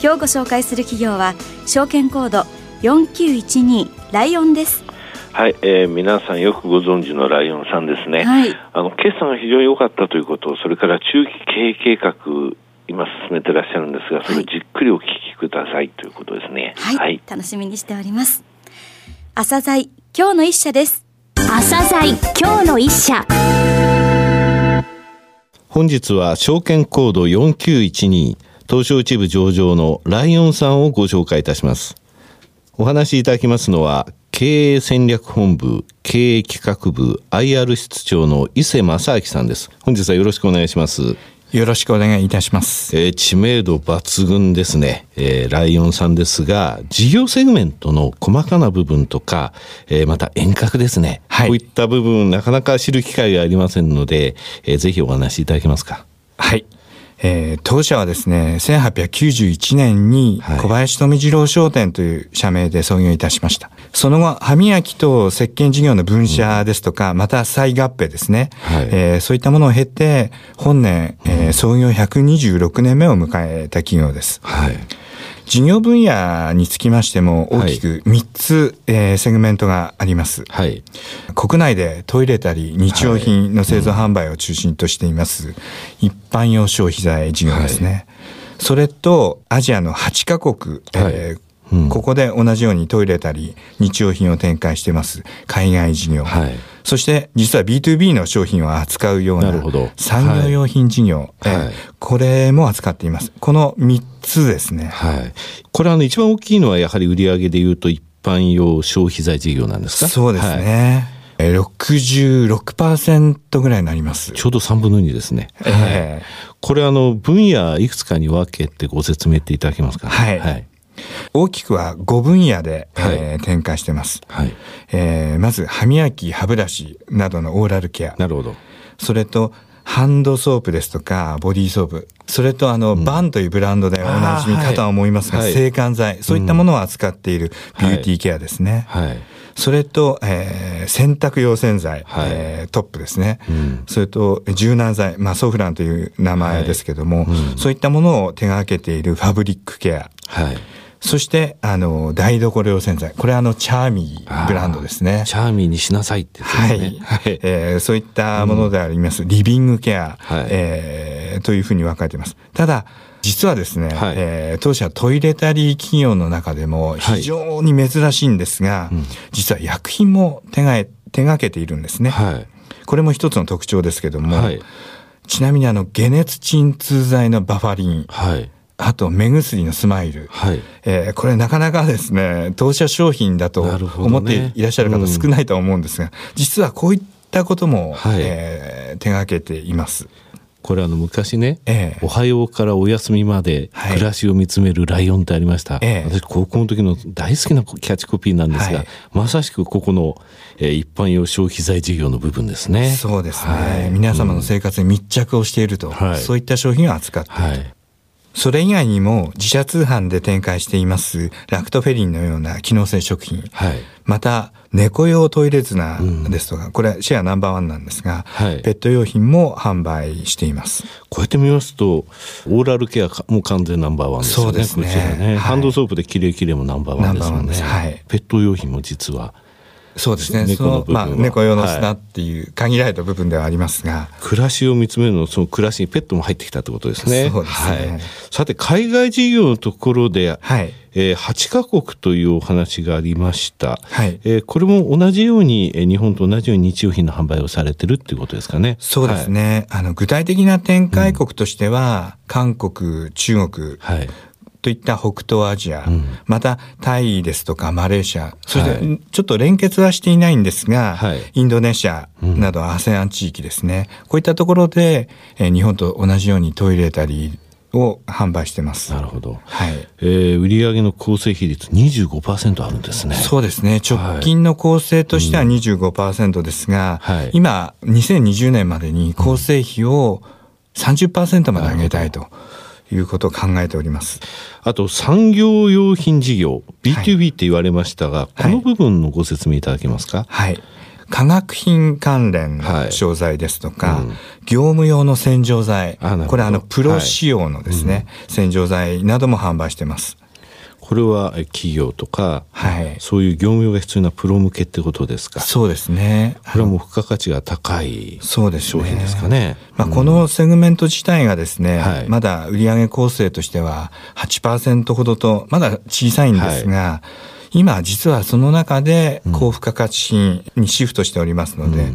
今日ご紹介する企業は証券コード4912ライオンです。はい、皆さんよくご存知のライオンさんですね、はい、決算が非常に良かったということ、それから中期経営計画今進めてらっしゃるんですが、それをじっくりお聞きくださいということですね。はい、はい、楽しみにしております。朝鮮今日の一社です。朝鮮今日の一社、本日は証券コード4912東証一部上場のライオンさんをご紹介いたします。お話しいただきますのは経営戦略本部経営企画部 IR 室長の伊勢正明さんです。本日はよろしくお願いします。よろしくお願いいたします、知名度抜群ですね、ライオンさんですが、事業セグメントの細かな部分とか、また遠隔ですね、はい、こういった部分なかなか知る機会がありませんので、ぜひお話しいただけますか。はい、当社はですね、1891年に小林富次郎商店という社名で創業いたしました。その後、歯磨きと石鹸事業の分社ですとか、また再合併ですね、はい、そういったものを経て、本年、創業126年目を迎えた企業です。はい、事業分野につきましても大きく3つ、セグメントがあります、はい。国内でトイレたり日用品の製造販売を中心としています、一般用消費財事業ですね、はい。それとアジアの8カ国、ここで同じようにトイレたり日用品を展開しています海外事業、はい、そして実は B2B の商品を扱うような産業用品事業、はい、これも扱っています。この3つですね、はい、これ一番大きいのはやはり売上でいうと一般用消費財事業なんですか。そうですね、はい、66% ぐらいになります。ちょうど3分の2ですね、はい、これ分野いくつかに分けてご説明っていただけますか。はい、はい、大きくは5分野で、展開してます、はい、まず歯磨き歯ブラシなどのオーラルケア、なるほど、それとハンドソープですとかボディーソープ、それとバンというブランドでおなじみかとは思いますが、はい、制汗剤、そういったものを扱っているビューティーケアですね、はいはい、それと、洗濯用洗剤、はい、トップですね、うん、それと柔軟剤、まあ、ソフランという名前ですけども、はい、うん、そういったものを手がけているファブリックケア、はい、そして台所用洗剤、これチャーミーブランドですね。チャーミーにしなさいってですね、はい、そういったものであります、うん、リビングケア、はい、というふうに分かれています。ただ実はですね、はい、当社トイレタリー企業の中でも非常に珍しいんですが、はい、うん、実は薬品も手がけているんですね、はい、これも一つの特徴ですけども、はい、ちなみに解熱鎮痛剤のバファリン、はい、あと目薬のスマイル、はい、これなかなかですね当社商品だと思っていらっしゃる方少ないと思うんですが、ね、うん、実はこういったことも、はい、手がけています。これ昔ね、おはようからお休みまで暮らしを見つめるライオンってありました、はい、私高校の時の大好きなキャッチコピーなんですが、はい、まさしくここの、一般用消費財事業の部分ですね。そうですね、はい、皆様の生活に密着をしていると、うん、そういった商品を扱っていると、はい、それ以外にも自社通販で展開していますラクトフェリンのような機能性食品、はい、また猫用トイレ綱ですとか、うん、これシェアナンバーワンなんですが、はい、ペット用品も販売しています。こうやって見ますとオーラルケアも完全ナンバーワンですよね。そうですね、こちらね、はい、ハンドソープでキレイキレイもナンバーワンですよね、はい、ペット用品も実はそうですね、猫の部分は、まあ、猫用の砂っていう限られた部分ではありますが、はい、暮らしを見つめるのその暮らしにペットも入ってきたってことですね。そうですね、はい、さて海外事業のところで、はい、8カ国というお話がありました、はい、これも同じように日本と同じように日用品の販売をされてるっていうことですかね。そうですね、はい、具体的な展開国としては、うん、韓国、中国、はい、といった北東アジア、うん、またタイですとかマレーシア、そしてちょっと連結はしていないんですが、はい、インドネシアなど ASEAN 地域ですね、うん、こういったところで日本と同じようにトイレたりを販売してます。なるほど、はい。売上の構成比率 25% あるんですね。そうですね、直近の構成としては 25% ですが、はい、今2020年までに構成比を 30% まで上げたいということを考えております。あと産業用品事業 B2B って言われましたが、はい、この部分のご説明いただけますか。はい、化学品関連の商材ですとか、はい、業務用の洗浄剤、これプロ仕様のですね、はい、洗浄剤なども販売してます。これは企業とか、はい、そういう業務用が必要なプロ向けってことですか。そうですね、これはもう付加価値が高い商品ですかね。まあ、このセグメント自体がですね、はい、まだ売上構成としては 8% ほどとまだ小さいんですが、はい、今実はその中で高付加価値品にシフトしておりますので、うん、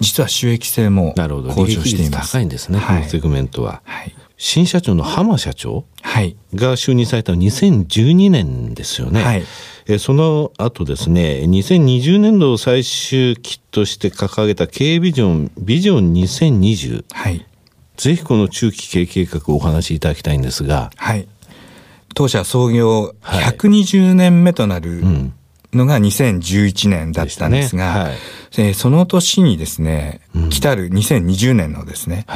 実は収益性も向上しています。高いんですね、はい、このセグメントは、はい、新社長の浜社長が就任された2012年ですよね、はい。その後ですね、2020年度を最終期として掲げた経営ビジョン2020、はい、ぜひこの中期経営計画をお話しいただきたいんですが、はい、当社創業120年目となるのが2011年だったんですが、はい、うん、その年にですね、来たる2020年のですね、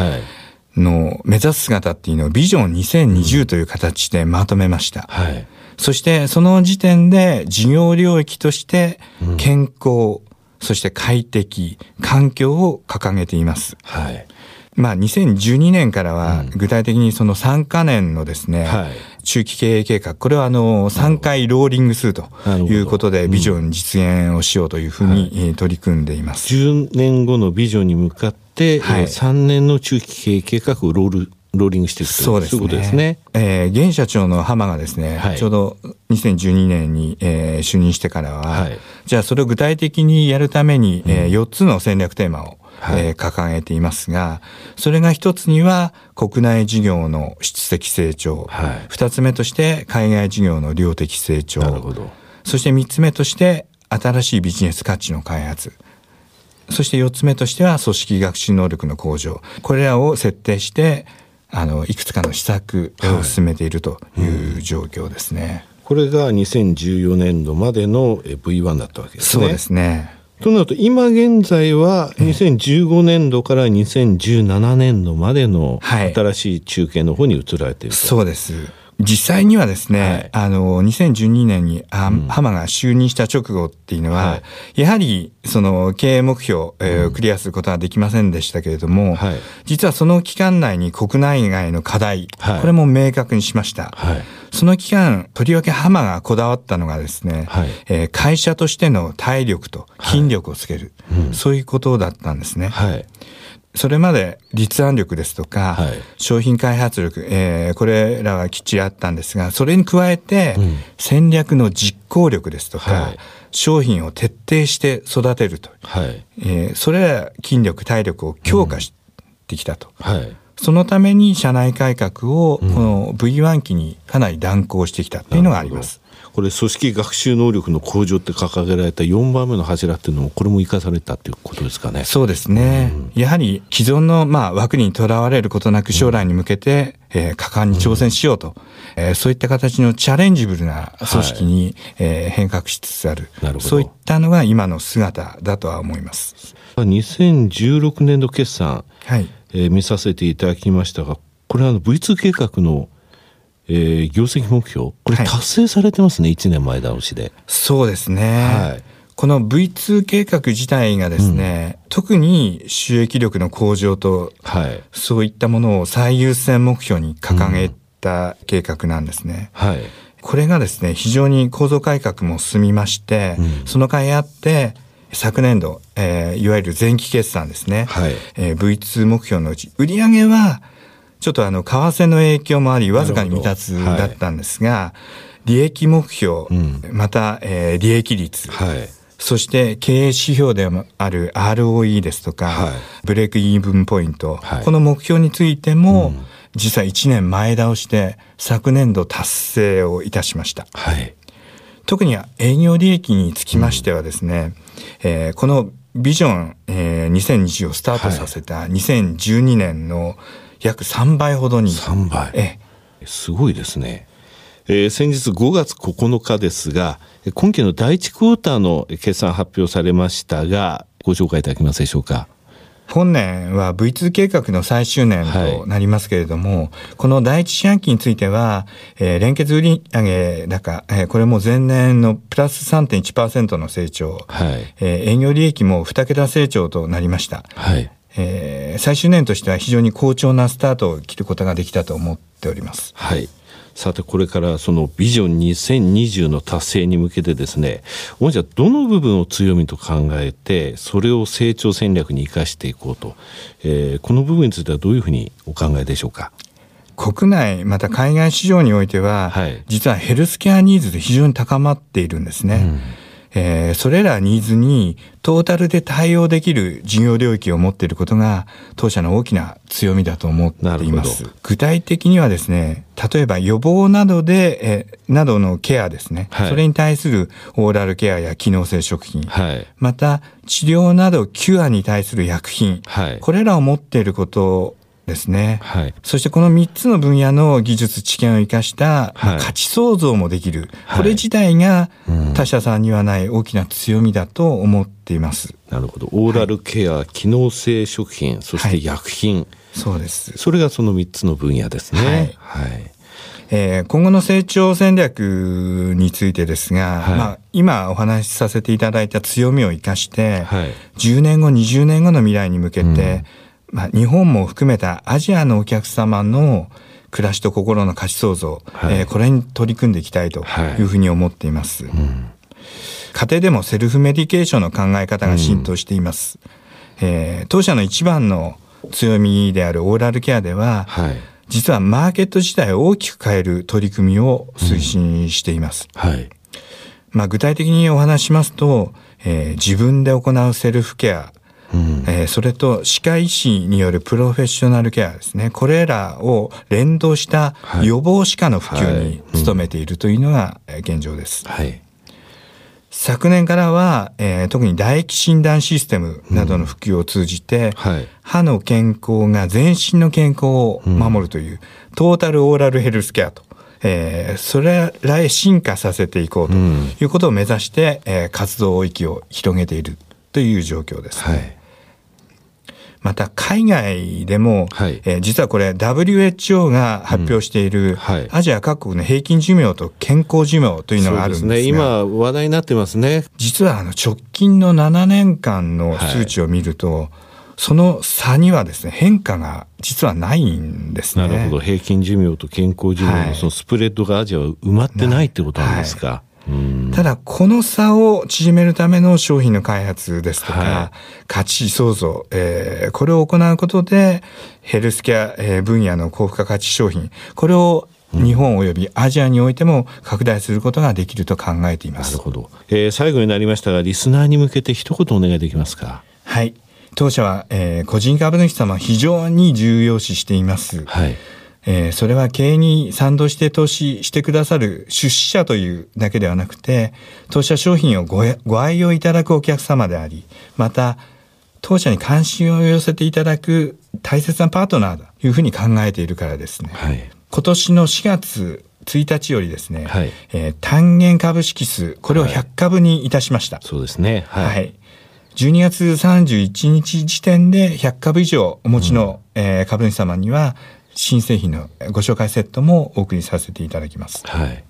うん、の目指す姿っていうのをビジョン2020という形でまとめました、うん、はい。そしてその時点で事業領域として健康、うん、そして快適、環境を掲げています、はい。まあ、2012年からは具体的にその3カ年のですね、うん、はい、中期経営計画、これは3回ローリングするということでビジョン実現をしようというふうに取り組んでいます、うん、はい。10年後のビジョンに向かって、はい、3年の中期経営計画をローリングしていくということですね。現社長の浜がですね、はい、ちょうど2012年に、就任してからは、はい、じゃあそれを具体的にやるために、うん、4つの戦略テーマを、はい、掲げていますが、それが一つには国内事業の質的成長、はい、2つ目として海外事業の量的成長、なるほど、そして3つ目として新しいビジネス価値の開発、そして4つ目としては組織学習能力の向上、これらを設定していくつかの施策を進めているという状況ですね、はい、うん。これが2014年度までの V1 だったわけですね。そうですね。となると今現在は2015年度から2017年度までの新しい中継の方に移られていると、はい、そうです。実際にはですね、はい、2012年に浜が就任した直後っていうのは、はい、やはりその経営目標をクリアすることはできませんでしたけれども、はい、実はその期間内に国内外の課題、はい、これも明確にしました、はい。その期間、とりわけ浜がこだわったのがですね、はい、会社としての体力と筋力をつける、はい、うん、そういうことだったんですね、はい。それまで立案力ですとか、はい、商品開発力、これらはきっちりあったんですが、それに加えて、うん、戦略の実行力ですとか、はい、商品を徹底して育てると、はい、それら筋力体力を強化してきたと、うん、はい。そのために社内改革をこの V1 期にかなり断行してきたというのがあります、うん。これ組織学習能力の向上って掲げられた4番目の柱っていうのもこれも生かされたということですかね。そうですね、うん、やはり既存の枠にとらわれることなく将来に向けて、果敢に挑戦しようと、うん、そういった形のチャレンジブルな組織に、はい、変革しつつある、そういったのが今の姿だとは思います。2016年度決算、はい、見させていただきましたが、これはV2 計画の、業績目標、これ達成されてますね、はい、1年前倒しで。そうですね、はい。この V2 計画自体がですね、うん、特に収益力の向上と、はい、そういったものを最優先目標に掲げた計画なんですね、うん、はい。これがですね、非常に構造改革も進みまして、うん、その甲斐あって昨年度、いわゆる前期決算ですね、はい、V2 目標のうち売上はちょっと為替の影響もありわずかに未達だったんですが、はい、利益目標、うん、また、利益率、はい、そして経営指標である ROE ですとか、はい、ブレイクイーブンポイント、はい、この目標についても、うん、実は1年前倒しで昨年度達成をいたしました、はい。特に営業利益につきましてはですね、うん、このビジョン、2020をスタートさせた2012年の約3倍ほどに、3倍、すごいですね。先日5月9日ですが、今期の第1クォーターの決算発表されましたが、ご紹介いただけますでしょうか。本年は V2 計画の最終年となりますけれども、はい、この第一四半期については、連結売上高、これも前年のプラス 3.1% の成長、はい、営業利益も2桁成長となりました、はい、最終年としては非常に好調なスタートを切ることができたと思っております、はい。さて、これからそのビジョン2020の達成に向けてですね、御社どの部分を強みと考えて、それを成長戦略に生かしていこうと、この部分についてはどういうふうにお考えでしょうか。国内また海外市場においては、はい、実はヘルスケアニーズで非常に高まっているんですね、うん。それらニーズにトータルで対応できる事業領域を持っていることが当社の大きな強みだと思っています。具体的にはですね、例えば予防などで、などのケアですね、はい、それに対するオーラルケアや機能性食品、はい、また治療などキュアに対する薬品、はい、これらを持っていることですね、はい。そしてこの3つの分野の技術知見を生かした、はい、価値創造もできる、はい、これ自体が他社さんにはない大きな強みだと思っています、うん。なるほど。オーラルケア、はい、機能性食品、そして薬品、はい、そうです。それがその3つの分野ですね、はいはい。今後の成長戦略についてですが、はい、今お話しさせていただいた強みを生かして、はい、10年後20年後の未来に向けて、うん、日本も含めたアジアのお客様の暮らしと心の価値創造、はい、これに取り組んでいきたいというふうに思っています、はい、うん。家庭でもセルフメディケーションの考え方が浸透しています、うん。当社の一番の強みであるオーラルケアでは、はい、実はマーケット自体を大きく変える取り組みを推進しています、うん、はい。具体的にお話しますと、自分で行うセルフケア、うん、それと歯科医師によるプロフェッショナルケアですね、これらを連動した予防歯科の普及に努めているというのが現状です、はいはい、うん、昨年からは、特に唾液診断システムなどの普及を通じて、うん、はい、歯の健康が全身の健康を守るという、うん、トータルオーラルヘルスケアと、それらへ進化させていこうということを目指して、活動域を広げているという状況ですね、はい。また海外でも、はい、実はこれ WHO が発表しているアジア各国の平均寿命と健康寿命というのがあるんですが、そうですね、今話題になってますね。実は直近の7年間の数値を見ると、はい、その差にはですね、変化が実はないんですね。なるほど。平均寿命と健康寿命のそのスプレッドがアジアは埋まってないってことなんですか、はいはい。ただこの差を縮めるための商品の開発ですとか、はい、価値創造、これを行うことでヘルスケア、分野の高付加価値商品、これを日本およびアジアにおいても拡大することができると考えています、うん。なるほど。最後になりましたが、リスナーに向けて一言お願いできますか。はい。当社は、個人株主様を非常に重要視しています、はい。それは経営に賛同して投資してくださる出資者というだけではなくて、当社商品をご愛用いただくお客様であり、また当社に関心を寄せていただく大切なパートナーだというふうに考えているからですね、はい。今年の4月1日よりですね、はい、単元株式数、これを100株にいたしました、はい。そうですね、はい、はい。12月31日時点で100株以上お持ちの、うん、株主様には新製品のご紹介セットもお送りさせていただきます、はい。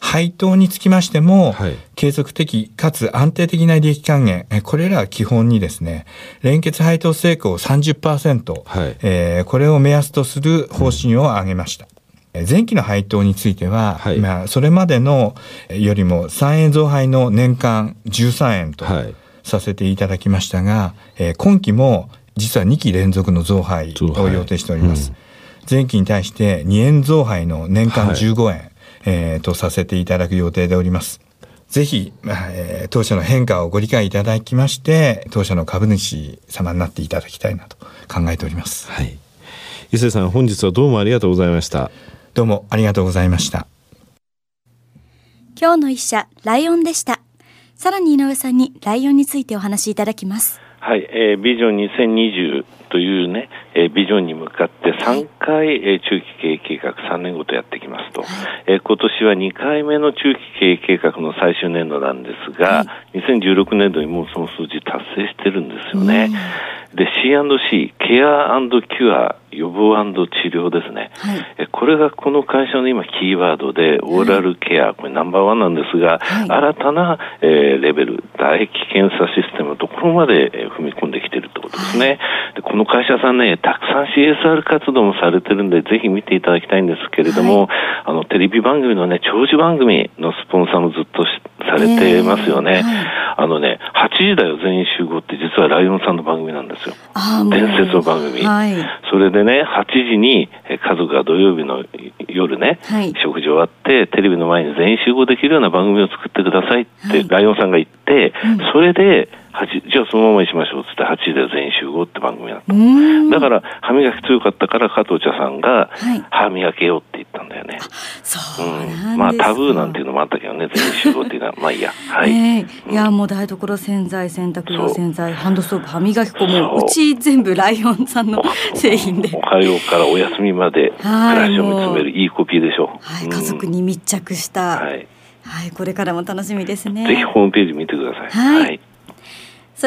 配当につきましても、はい、継続的かつ安定的な利益還元、これらは基本にですね、連結配当成功 30%、はい、これを目安とする方針を挙げました、うん。前期の配当については、はい、それまでのよりも3円増配の年間13円とさせていただきましたが、今期も実は2期連続の増配を予定しております、うん。前期に対して2円増配の年間15円、はい、とさせていただく予定でおります。ぜひ、当社の変化をご理解いただきまして、当社の株主様になっていただきたいなと考えております。はい。伊勢さん、本日はどうもありがとうございました。どうもありがとうございました。今日の一社、ライオンでした。さらに井上さんにライオンについてお話しいただきます。はい、ビジョン2020というね、ビジョンに向かって3回、中期経営計画3年ごとやってきますと、今年は2回目の中期経営計画の最終年度なんですが、2016年度にもうその数字達成してるんですよね。で、C&C、ケア&キュア、予防&治療ですね、これがこの会社の今キーワードで、オーラルケア、これナンバーワンなんですが、新たな、レベル、唾液検査システムのところまで、踏み込んできているということですね。で、この会社さんね、たくさん CSR 活動もされてるんで、ぜひ見ていただきたいんですけれども、テレビ番組のね、長寿番組のスポンサーもずっとされてますよね。ね、8時だよ全員集合って実はライオンさんの番組なんですよ。伝説の番組。それでね、8時に家族が土曜日の夜ね、食事終わってテレビの前に全員集合できるような番組を作ってくださいってライオンさんが言って、それでじゃあそのままにしましょうっつって8時で全員集合って番組だった。だから歯磨き強かったから加藤茶さんが歯磨けようって言ったんだよね。まあタブーなんていうのもあったけどね、全員集合っていうのはまあいいや。いやもう台所洗剤、洗濯用洗剤、ハンドストーブ、歯磨き粉もうち全部ライオンさんの製品で。おはようからお休みまで暮らしを見つめるいいコピーでしょう。家族に密着した。これからも楽しみですね。ぜひホームページ見てください。そ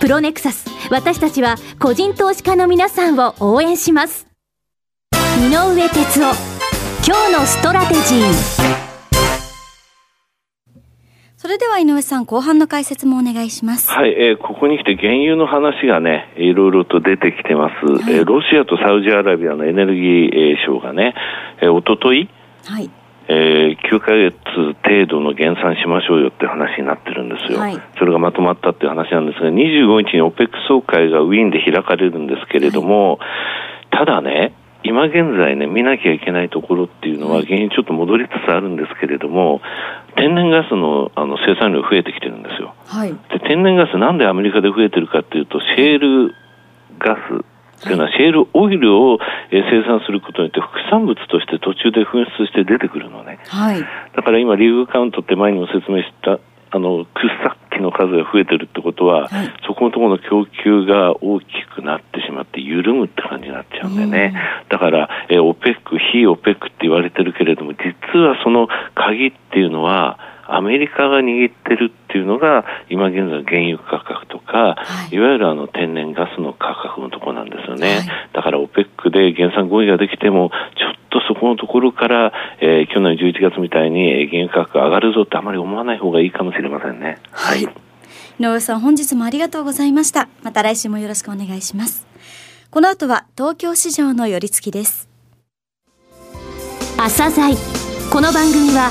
プロネクサス、私たちは個人投資家の皆さんを応援します。井上哲夫、今日のストラテジー。それでは井上さん、後半の解説もお願いします。ここに来て原油の話がね、いろいろと出てきてます、ロシアとサウジアラビアのエネルギー相がね、おととい、9ヶ月程度の減産しましょうよって話になってるんですよ、それがまとまったっていう話なんですが、25日に OPEC 総会がウィーンで開かれるんですけれども、ただね、今現在ね、見なきゃいけないところっていうのは、原油ちょっと戻りつつあるんですけれども、天然ガスの生産量増えてきてるんですよ。で、天然ガスなんでアメリカで増えてるかっていうと、シェールガスというのはシェールオイルを生産することによって副産物として途中で噴出して出てくるのね、だから今リグカウントって前にも説明した掘削機の数が増えてるってことは、そこのところの供給が大きくなってしまって緩むって感じになっちゃうんでね、だからOPEC、非OPECって言われてるけれども、実はその鍵っていうのはアメリカが握ってるっていうのが今現在原油価格とか、いわゆる天然ガスの価格のところなんですよね、だから OPEC で減産合意ができても、ちょっとそこのところから、去年11月みたいに原油価格上がるぞってあまり思わない方がいいかもしれませんね。井上さん、本日もありがとうございました。また来週もよろしくお願いします。この後は東京市場の寄り付きです。朝鮮、この番組は